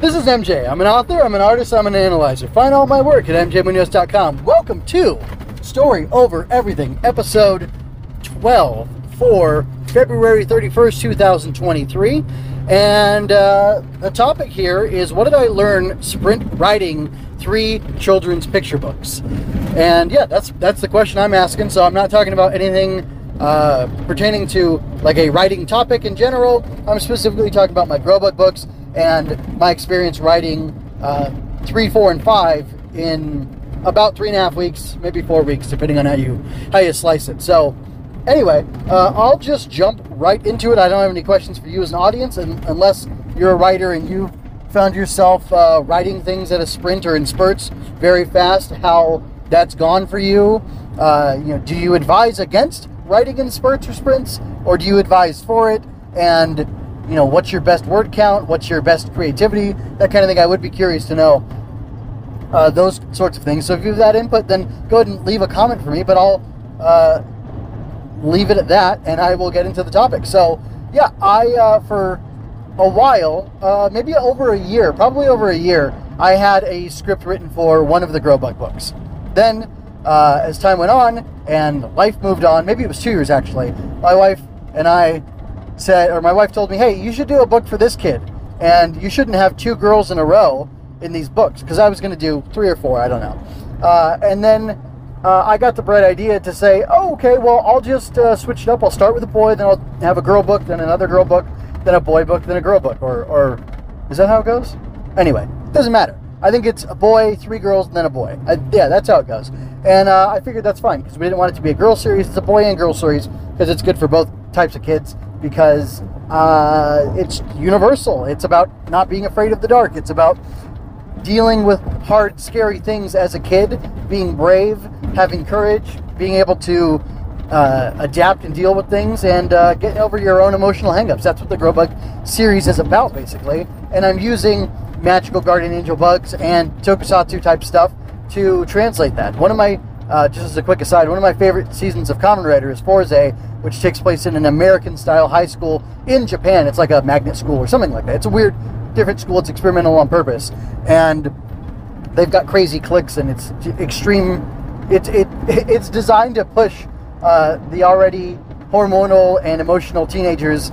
This is MJ. I'm an author, I'm an artist, I'm an analyzer. Find all my work at MJMunoz.com. Welcome to Story Over Everything, episode 12 for February 31st, 2023. And the topic here is, what did I learn sprint writing 3 children's picture books? And yeah, that's the question I'm asking. So I'm not talking about anything pertaining to like a writing topic in general. I'm specifically talking about my Growbug books and my experience writing 3, 4, and 5 in about 3.5 weeks, maybe 4 weeks, depending on how you slice it. So anyway, I'll just jump right into it. I don't have any questions for you as an audience, and unless you're a writer and you found yourself writing things at a sprint or in spurts very fast, how that's gone for you. You know, do you advise against writing in spurts or sprints, or do you advise for it? And you know, what's your best word count? What's your best creativity? That kind of thing. I would be curious to know those sorts of things. So if you have that input, then go ahead and leave a comment for me, but I'll leave it at that, and I will get into the topic. So yeah, I for a while, maybe over a year, probably over a year, I had a script written for one of the Growbug books. Then as time went on and life moved on, maybe it was 2 years actually, my wife and I said, or my wife told me, hey, you should do a book for this kid, and you shouldn't have 2 girls in a row in these books, because I was going to do 3 or 4, I don't know. And then I got the bright idea to say, oh, okay, well, I'll just switch it up. I'll start with a boy, then I'll have a girl book, then another girl book, then a boy book, then a girl book, or is that how it goes? Anyway, doesn't matter. I think it's a boy, 3 girls, and then a boy. Yeah, that's how it goes. And I figured that's fine, because we didn't want it to be a girl series. It's a boy and girl series, because it's good for both types of kids, because it's universal. It's about not being afraid of the dark. It's about dealing with hard, scary things as a kid, being brave, having courage, being able to adapt and deal with things, and getting over your own emotional hangups. That's what the Growbug series is about, basically. And I'm using magical guardian angel bugs and tokusatsu type stuff to translate that. One of my, just as a quick aside, one of my favorite seasons of Kamen Rider is Fourze, which takes place in an American style high school in Japan. It's like a magnet school or something like that. It's a weird, different school. It's experimental on purpose, and they've got crazy cliques, and it's extreme. It's designed to push the already hormonal and emotional teenagers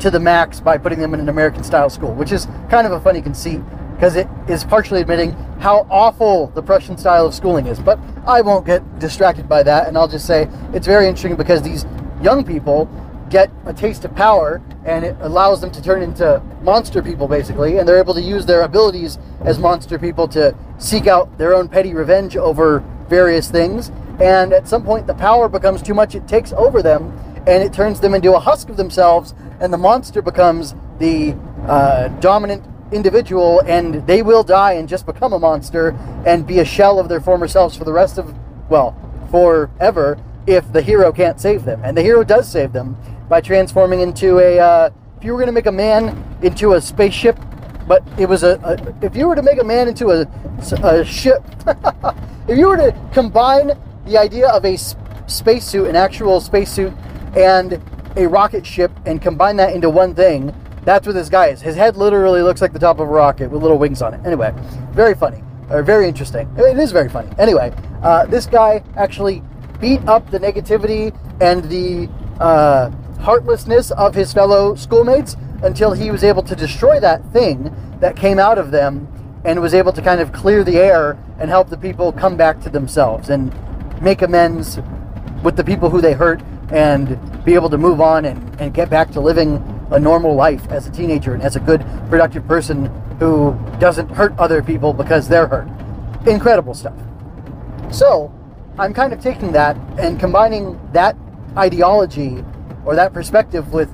to the max by putting them in an American style school, which is kind of a funny conceit, because it is partially admitting how awful the Prussian style of schooling is. But I won't get distracted by that, and I'll just say it's very interesting, because these young people get a taste of power, and it allows them to turn into monster people, basically, and they're able to use their abilities as monster people to seek out their own petty revenge over various things. And at some point the power becomes too much, it takes over them, and it turns them into a husk of themselves, and the monster becomes the dominant individual, and they will die and just become a monster and be a shell of their former selves for the rest of, well, forever, if the hero can't save them. And the hero does save them by transforming into a, if you were going to make a man into a spaceship, but it was if you were to make a man into a ship, if you were to combine the idea of a spacesuit, an actual spacesuit, and a rocket ship, and combine that into one thing, that's what this guy is. His head literally looks like the top of a rocket with little wings on it. Anyway, very funny, or very interesting. It is very funny. Anyway, this guy actually beat up the negativity and the heartlessness of his fellow schoolmates until he was able to destroy that thing that came out of them, and was able to kind of clear the air and help the people come back to themselves and make amends with the people who they hurt, and be able to move on and get back to living a normal life as a teenager and as a good, productive person who doesn't hurt other people because they're hurt. Incredible stuff. So I'm kind of taking that and combining that ideology or that perspective with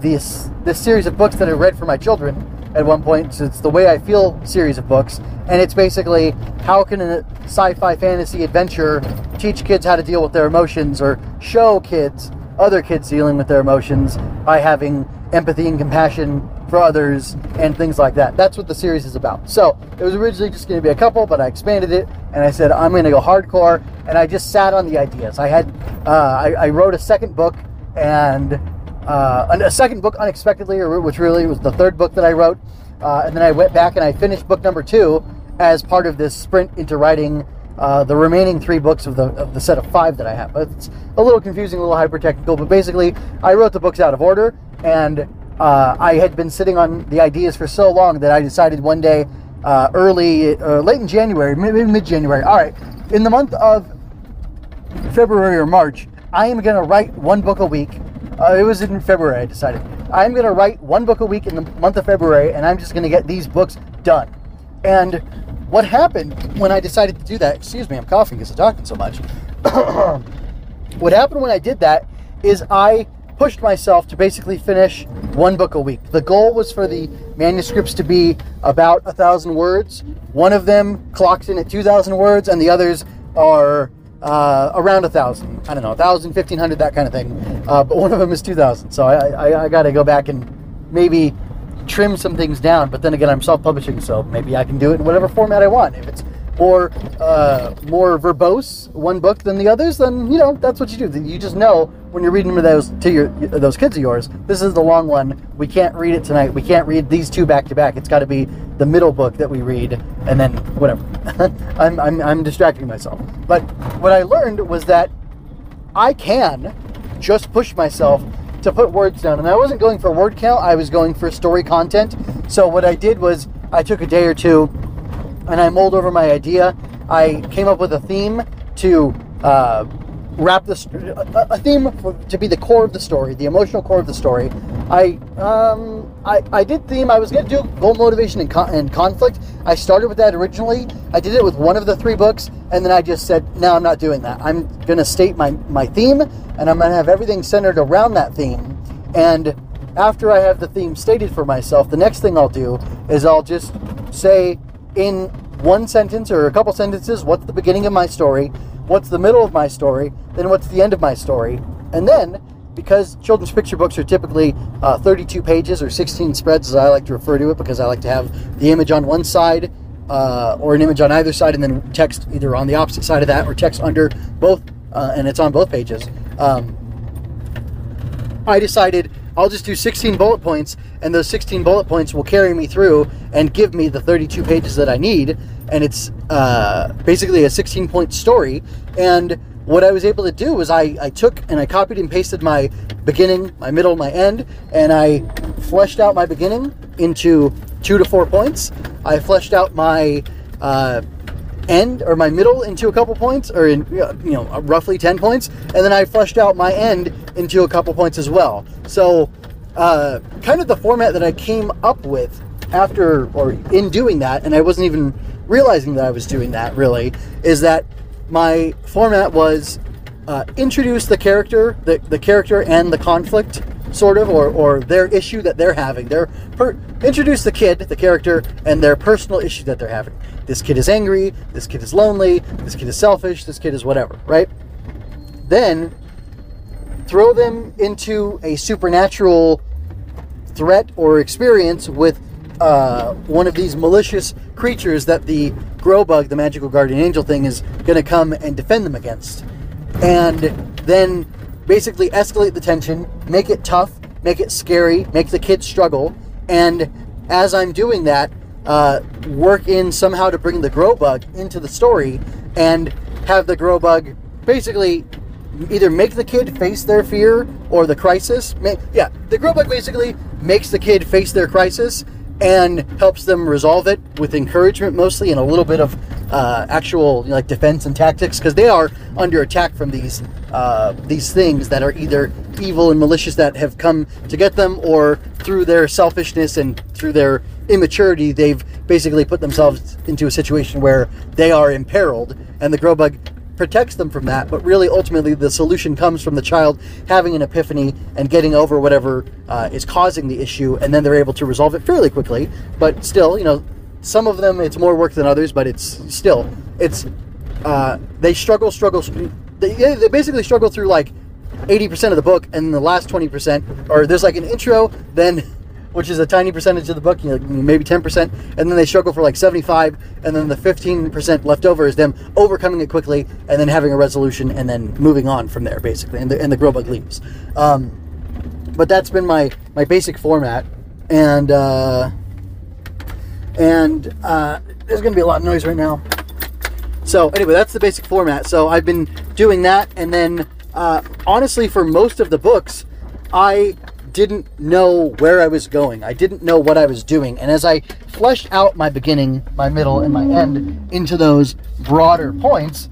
this series of books that I read for my children at one point. So it's The Way I Feel series of books, and it's basically, how can a sci-fi fantasy adventure teach kids how to deal with their emotions, or show kids, other kids, dealing with their emotions by having empathy and compassion for others and things like that. That's what the series is about. So it was originally just going to be a couple, but I expanded it, and I said I'm going to go hardcore, and I just sat on the ideas. I had I wrote a second book, and a second book unexpectedly, which really was the third book that I wrote, And then I went back and I finished book number 2 as part of this sprint into writing the remaining 3 books of the set of 5 that I have. It's a little confusing, a little hyper-technical, but basically I wrote the books out of order, and I had been sitting on the ideas for so long that I decided one day, late in January, maybe mid-January, all right, in the month of February or March, I am going to write one book a week. It was in February I decided. I'm going to write one book a week in the month of February, and I'm just going to get these books done. And what happened when I decided to do that, excuse me, I'm coughing because I'm talking so much. What happened when I did that is I pushed myself to basically finish one book a week. The goal was for the manuscripts to be about 1,000 words. One of them clocks in at 2,000 words, and the others are around 1,000. I don't know, 1,000, 1,500, that kind of thing. But one of them is 2,000, so I got to go back and maybe trim some things down. But then again, I'm self-publishing, so maybe I can do it in whatever format I want. If it's more verbose one book than the others, then, you know, that's what you do. You just know when you're reading to those kids of yours, this is the long one. We can't read it tonight. We can't read these 2 back to back. It's got to be the middle book that we read, and then whatever. I'm distracting myself. But what I learned was that I can just push myself to put words down. And I wasn't going for word count. I was going for story content. So what I did was I took a day or 2 and I mulled over my idea. I came up with a theme to wrap this, a theme to be the core of the story, the emotional core of the story. I did theme. I was going to do goal, motivation, and conflict. I started with that originally. I did it with one of the 3 books, and then I just said, no, I'm not doing that. I'm going to state my theme, and I'm going to have everything centered around that theme. And after I have the theme stated for myself, the next thing I'll do is I'll just say in one sentence or a couple sentences what's the beginning of my story, what's the middle of my story, then what's the end of my story. And then, because children's picture books are typically 32 pages or 16 spreads, as I like to refer to it, because I like to have the image on one side or an image on either side, and then text either on the opposite side of that or text under both, and it's on both pages. I decided I'll just do 16 bullet points, and those 16 bullet points will carry me through and give me the 32 pages that I need, and it's basically a 16-point story. And what I was able to do was I took and I copied and pasted my beginning, my middle, my end, and I fleshed out my beginning into 2 to 4 points. I fleshed out my end or my middle into a couple points, or in, you know, roughly 10 points, and then I fleshed out my end into a couple points as well. So kind of the format that I came up with after or in doing that, and I wasn't even realizing that I was doing that really, is that my format was introduce the character, the character and the conflict, sort of, or their issue that they're having. Introduce the kid, the character, and their personal issue that they're having. This kid is angry, this kid is lonely, this kid is selfish, this kid is whatever, right? Then throw them into a supernatural threat or experience with one of these malicious creatures that the Growbug, the magical guardian angel thing, is going to come and defend them against. And then basically escalate the tension, make it tough, make it scary, make the kids struggle. And as I'm doing that, work in somehow to bring the Growbug into the story and have the Growbug basically either make the kid face their fear or the crisis. The Growbug basically makes the kid face their crisis and helps them resolve it with encouragement mostly, and a little bit of actual, you know, like defense and tactics, because they are under attack from these things that are either evil and malicious that have come to get them, or through their selfishness and through their immaturity, they've basically put themselves into a situation where they are imperiled, and the Growbug protects them from that. But really, ultimately, the solution comes from the child having an epiphany and getting over whatever is causing the issue, and then they're able to resolve it fairly quickly. But still, you know, some of them it's more work than others, but they struggle. They basically struggle through like 80% of the book, and the last 20%, or there's like an intro, then, which is a tiny percentage of the book, you know, maybe 10%, and then they struggle for like 75%, and then the 15% left over is them overcoming it quickly, and then having a resolution, and then moving on from there, basically, and the Growbug leaves. But that's been my basic format, and and there's gonna be a lot of noise right now. So anyway, that's the basic format. So I've been doing that, and then honestly, for most of the books, I didn't know where I was going. I didn't know what I was doing. And as I fleshed out my beginning, my middle, and my end into those broader points,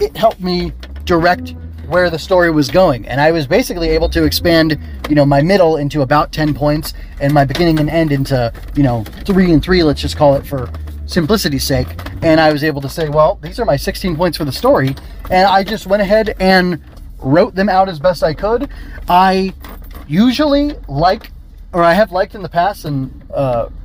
it helped me direct where the story was going. And I was basically able to expand, you know, my middle into about 10 points, and my beginning and end into, you know, 3 and 3, let's just call it for simplicity's sake. And I was able to say, well, these are my 16 points for the story. And I just went ahead and wrote them out as best I could. I usually like, or I have liked in the past, and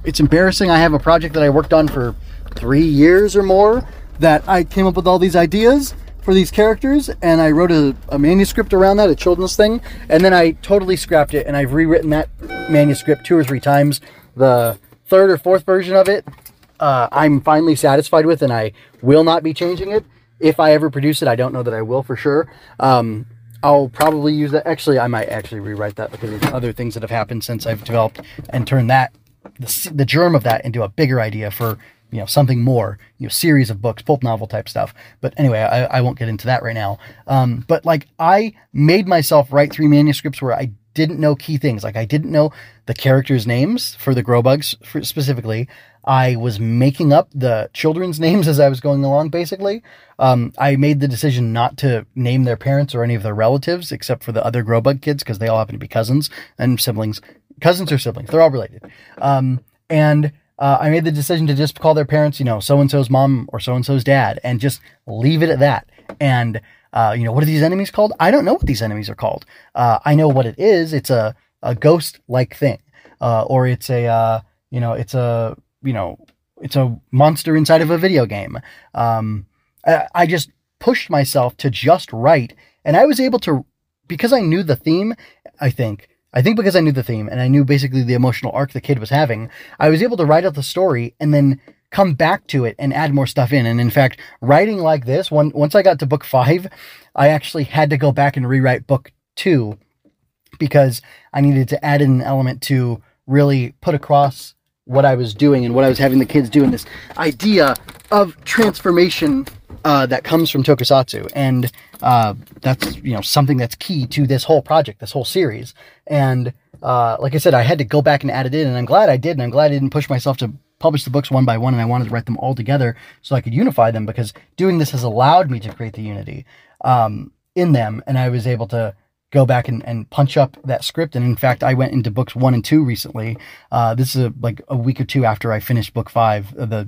it's embarrassing, I have a project that I worked on for 3 years or more that I came up with all these ideas for these characters, and I wrote a manuscript around that, a children's thing, and then I totally scrapped it, and I've rewritten that manuscript 2 or 3 times. The 3rd or 4th version of it, I'm finally satisfied with, and I will not be changing it. If I ever produce it, I don't know that I will for sure. I'll probably use that. Actually, I might actually rewrite that because of other things that have happened since I've developed and turned that, the germ of that, into a bigger idea for, you know, something more, you know, series of books, pulp novel type stuff. But anyway, I won't get into that right now. But like, I made myself write 3 manuscripts where I didn't know key things. Like, I didn't know the characters' names for the Growbugs specifically. I was making up the children's names as I was going along, basically. I made the decision not to name their parents or any of their relatives, except for the other Growbug kids, because they all happen to be cousins and siblings. Cousins or siblings, they're all related. I made the decision to just call their parents, you know, so-and-so's mom or so-and-so's dad, and just leave it at that. And, you know, what are these enemies called? I don't know what these enemies are called. I know what it is. It's a ghost-like thing. Or it's a, you know, it's a... you know, it's a monster inside of a video game. I just pushed myself to just write, and I was able to, because I knew the theme, I think because I knew the theme, and I knew basically the emotional arc the kid was having, I was able to write out the story and then come back to it and add more stuff in. And in fact, writing like this, once I got to book 5, I actually had to go back and rewrite book 2 because I needed to add in an element to really put across what I was doing and what I was having the kids do in this idea of transformation that comes from Tokusatsu. And that's, you know, something that's key to this whole project, this whole series. And like I said, I had to go back and add it in, and I'm glad I did, and I'm glad I didn't push myself to publish the books one by one, and I wanted to write them all together so I could unify them, because doing this has allowed me to create the unity in them, and I was able to go back and punch up that script. And in fact, I went into books 1 and 2 recently. This is like a week or two after I finished book 5, the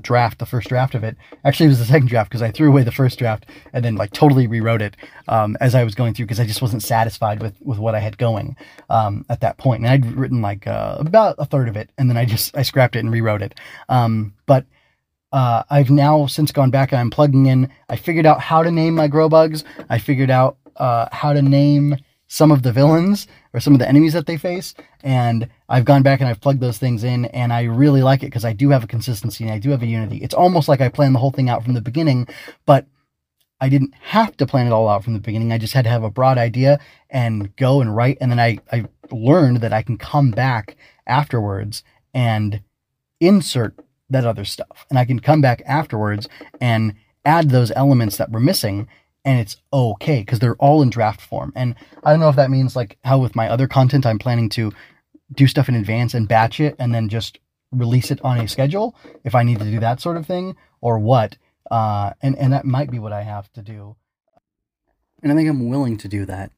first draft of it. Actually, it was the second draft because I threw away the first draft and then like totally rewrote it as I was going through, because I just wasn't satisfied with what I had going at that point. And I'd written like about a third of it, and then I scrapped it and rewrote it. But I've now since gone back and I'm plugging in. I figured out how to name my Growbugs. I figured out how to name some of the villains or some of the enemies that they face. And I've gone back and I've plugged those things in, and I really like it because I do have a consistency and I do have a unity. It's almost like I planned the whole thing out from the beginning, but I didn't have to plan it all out from the beginning. I just had to have a broad idea and go and write. And then I learned that I can come back afterwards and insert that other stuff. And I can come back afterwards and add those elements that were missing. And it's okay because they're all in draft form. And I don't know if that means like how with my other content, I'm planning to do stuff in advance and batch it and then just release it on a schedule if I need to do that sort of thing or what. And that might be what I have to do. And I think I'm willing to do that.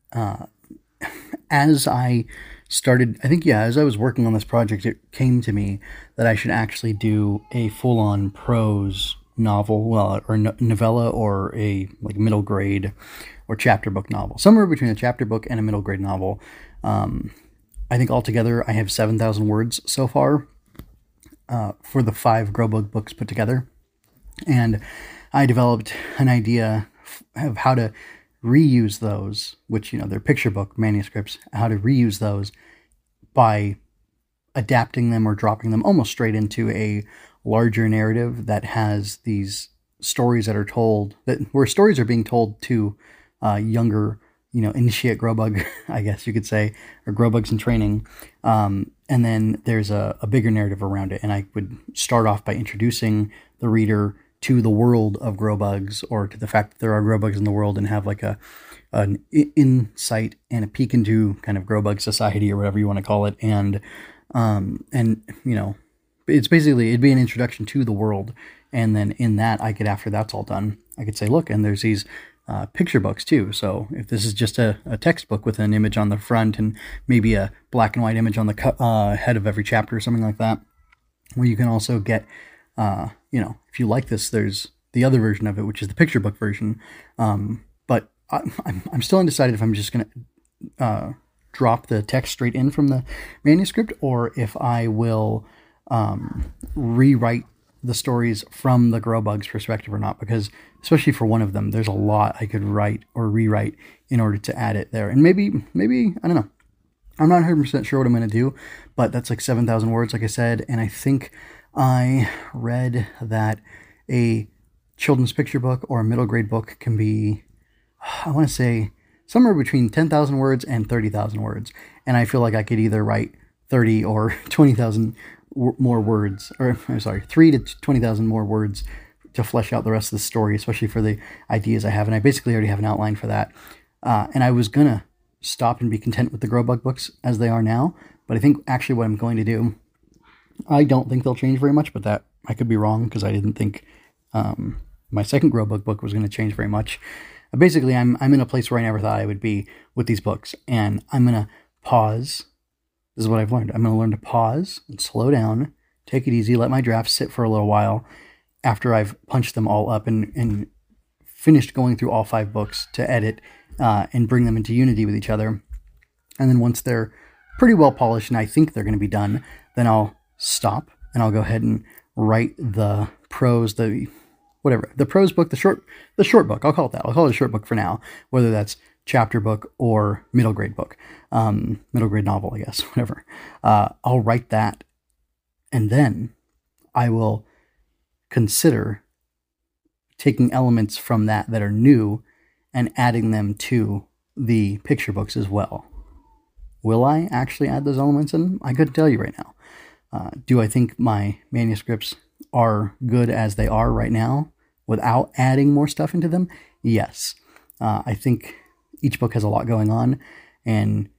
As I started, I think, yeah, as I was working on this project, it came to me that I should actually do a full-on prose novel, well, or novella, or a like middle grade or chapter book novel, somewhere between a chapter book and a middle grade novel. I think altogether I have 7,000 words so far for the 5 Growbug books put together, and I developed an idea of how to reuse those, which, you know, they're picture book manuscripts, how to reuse those by adapting them or dropping them almost straight into a larger narrative that has these stories that are told, that where stories are being told to younger, you know, initiate Growbug, I guess you could say, or Growbugs in training. And then there's a bigger narrative around it. And I would start off by introducing the reader to the world of Growbugs, or to the fact that there are Growbugs in the world, and have like an insight and a peek into kind of Growbug society, or whatever you want to call it. And you know, it's basically, it'd be an introduction to the world. And then in that, I could, after that's all done, I could say, look, and there's these picture books too. So if this is just a textbook with an image on the front and maybe a black and white image on the head of every chapter or something like that, where you can also get, you know, if you like this, there's the other version of it, which is the picture book version. But I'm still undecided if I'm just going to drop the text straight in from the manuscript, or if I will rewrite the stories from the Growbug's perspective or not, because especially for one of them, there's a lot I could write or rewrite in order to add it there. And maybe, I don't know. I'm not 100% sure what I'm going to do, but that's like 7,000 words, like I said. And I think I read that a children's picture book or a middle grade book can be, I want to say, somewhere between 10,000 words and 30,000 words. And I feel like I could either write 30 or 20,000 more words, or I'm sorry, 3 to 20,000 more words to flesh out the rest of the story, especially for the ideas I have. And I basically already have an outline for that. And I was going to stop and be content with the Growbug books as they are now. But I think actually what I'm going to do, I don't think they'll change very much, but that I could be wrong, because I didn't think my second Growbug book was going to change very much. Basically, I'm in a place where I never thought I would be with these books. And I'm going to pause. This is what I've learned. I'm going to learn to pause and slow down, take it easy, let my drafts sit for a little while after I've punched them all up and finished going through all 5 books to edit and bring them into unity with each other. And then once they're pretty well polished and I think they're going to be done, then I'll stop and I'll go ahead and write the prose, the prose book, the short book. I'll call it that. I'll call it a short book for now, whether that's chapter book or middle grade book, middle grade novel, I guess, whatever. I'll write that, and then I will consider taking elements from that that are new and adding them to the picture books as well. Will I actually add those elements in? I couldn't tell you right now. Do I think my manuscripts are good as they are right now without adding more stuff into them? Yes. I think each book has a lot going on, and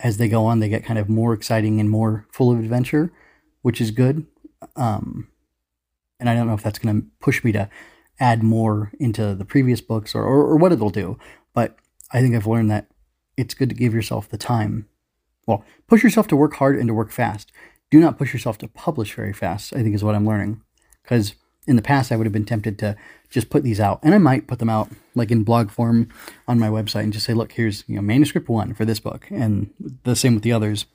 as they go on, they get kind of more exciting and more full of adventure, which is good. And I don't know if that's going to push me to add more into the previous books or what it'll do. But I think I've learned that it's good to give yourself the time. Well, push yourself to work hard and to work fast. Do not push yourself to publish very fast, I think, is what I'm learning. Because in the past, I would have been tempted to just put these out. And I might put them out like in blog form on my website and just say, look, here's, you know, manuscript 1 for this book, and the same with the others.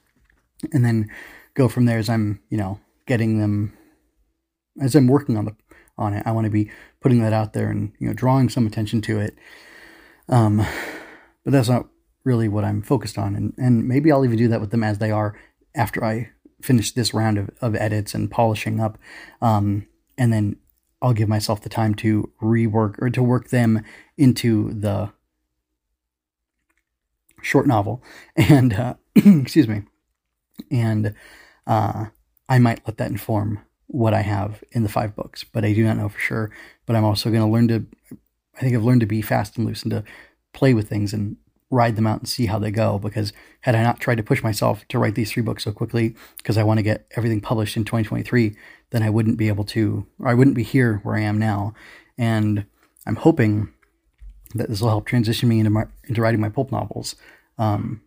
And then go from there as I'm, you know, getting them, as I'm working on it. I want to be putting that out there and, you know, drawing some attention to it. But that's not really what I'm focused on. And maybe I'll even do that with them as they are after I finish this round of edits and polishing up. And then I'll give myself the time to rework or to work them into the short novel. And, excuse me. And I might let that inform what I have in the 5 books, but I do not know for sure. But I'm also going to learn to, I think I've learned to be fast and loose and to play with things and ride them out and see how they go. Because had I not tried to push myself to write these 3 books so quickly, because I want to get everything published in 2023, then I wouldn't be able to, or I wouldn't be here where I am now. And I'm hoping that this will help transition me into writing my pulp novels. And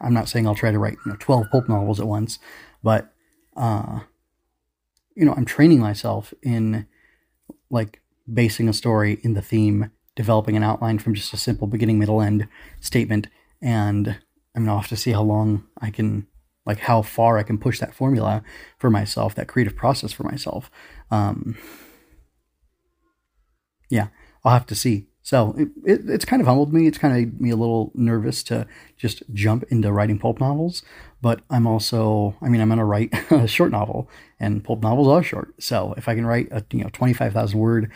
I'm not saying I'll try to write, you know, 12 pulp novels at once, but, you know, I'm training myself in like basing a story in the theme, developing an outline from just a simple beginning, middle, end statement. And I'm off to see how long I can, like how far I can push that formula for myself, that creative process for myself. Yeah, I'll have to see. So it's kind of humbled me. It's kind of made me a little nervous to just jump into writing pulp novels, but I'm also, I mean, I'm going to write a short novel, and pulp novels are short. So if I can write a, you know, 25,000 word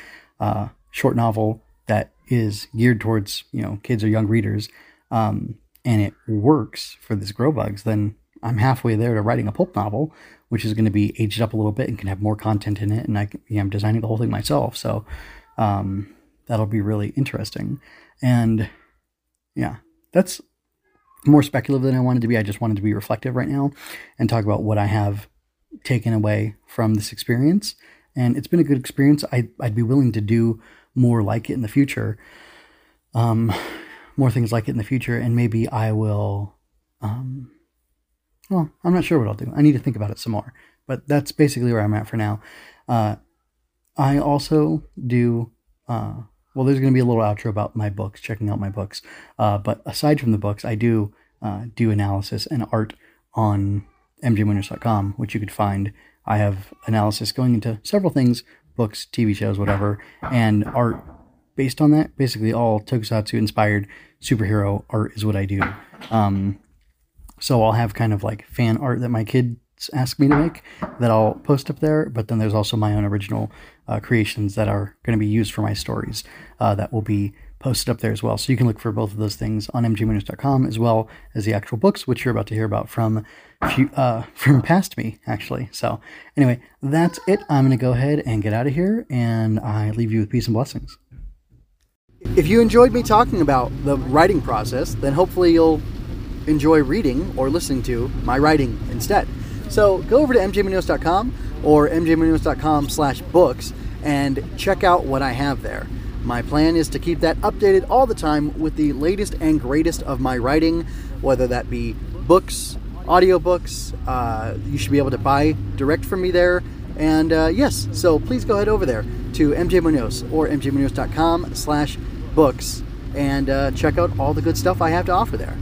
short novel that is geared towards, you know, kids or young readers, and it works for this Growbugs, then I'm halfway there to writing a pulp novel, which is going to be aged up a little bit and can have more content in it. And I, you know, I'm designing the whole thing myself. So that'll be really interesting. And yeah, that's more speculative than I wanted to be. I just wanted to be reflective right now and talk about what I have taken away from this experience. And it's been a good experience. I'd be willing to do more like it in the future. More things like it in the future. And maybe I will, well, I'm not sure what I'll do. I need to think about it some more, but that's basically where I'm at for now. I also do, well, there's going to be a little outro about my books, checking out my books. But aside from the books, I do do analysis and art on MJMunoz.com, which you could find. I have analysis going into several things, books, TV shows, whatever, and art based on that. Basically all Tokusatsu inspired superhero art is what I do. So I'll have kind of like fan art that my kid ask me to make that I'll post up there, but then there's also my own original creations that are going to be used for my stories that will be posted up there as well. So you can look for both of those things on MJMunoz.com, as well as the actual books, which you're about to hear about from past me, actually. So anyway, that's it. I'm going to go ahead and get out of here, and I leave you with peace and blessings. If you enjoyed me talking about the writing process, then hopefully you'll enjoy reading or listening to my writing instead. So go over to MJMunoz.com or MJMunoz.com/books and check out what I have there. My plan is to keep that updated all the time with the latest and greatest of my writing, whether that be books, audiobooks. You should be able to buy direct from me there. And yes, so please go ahead over there to MJMunoz or MJMunoz.com/books and check out all the good stuff I have to offer there.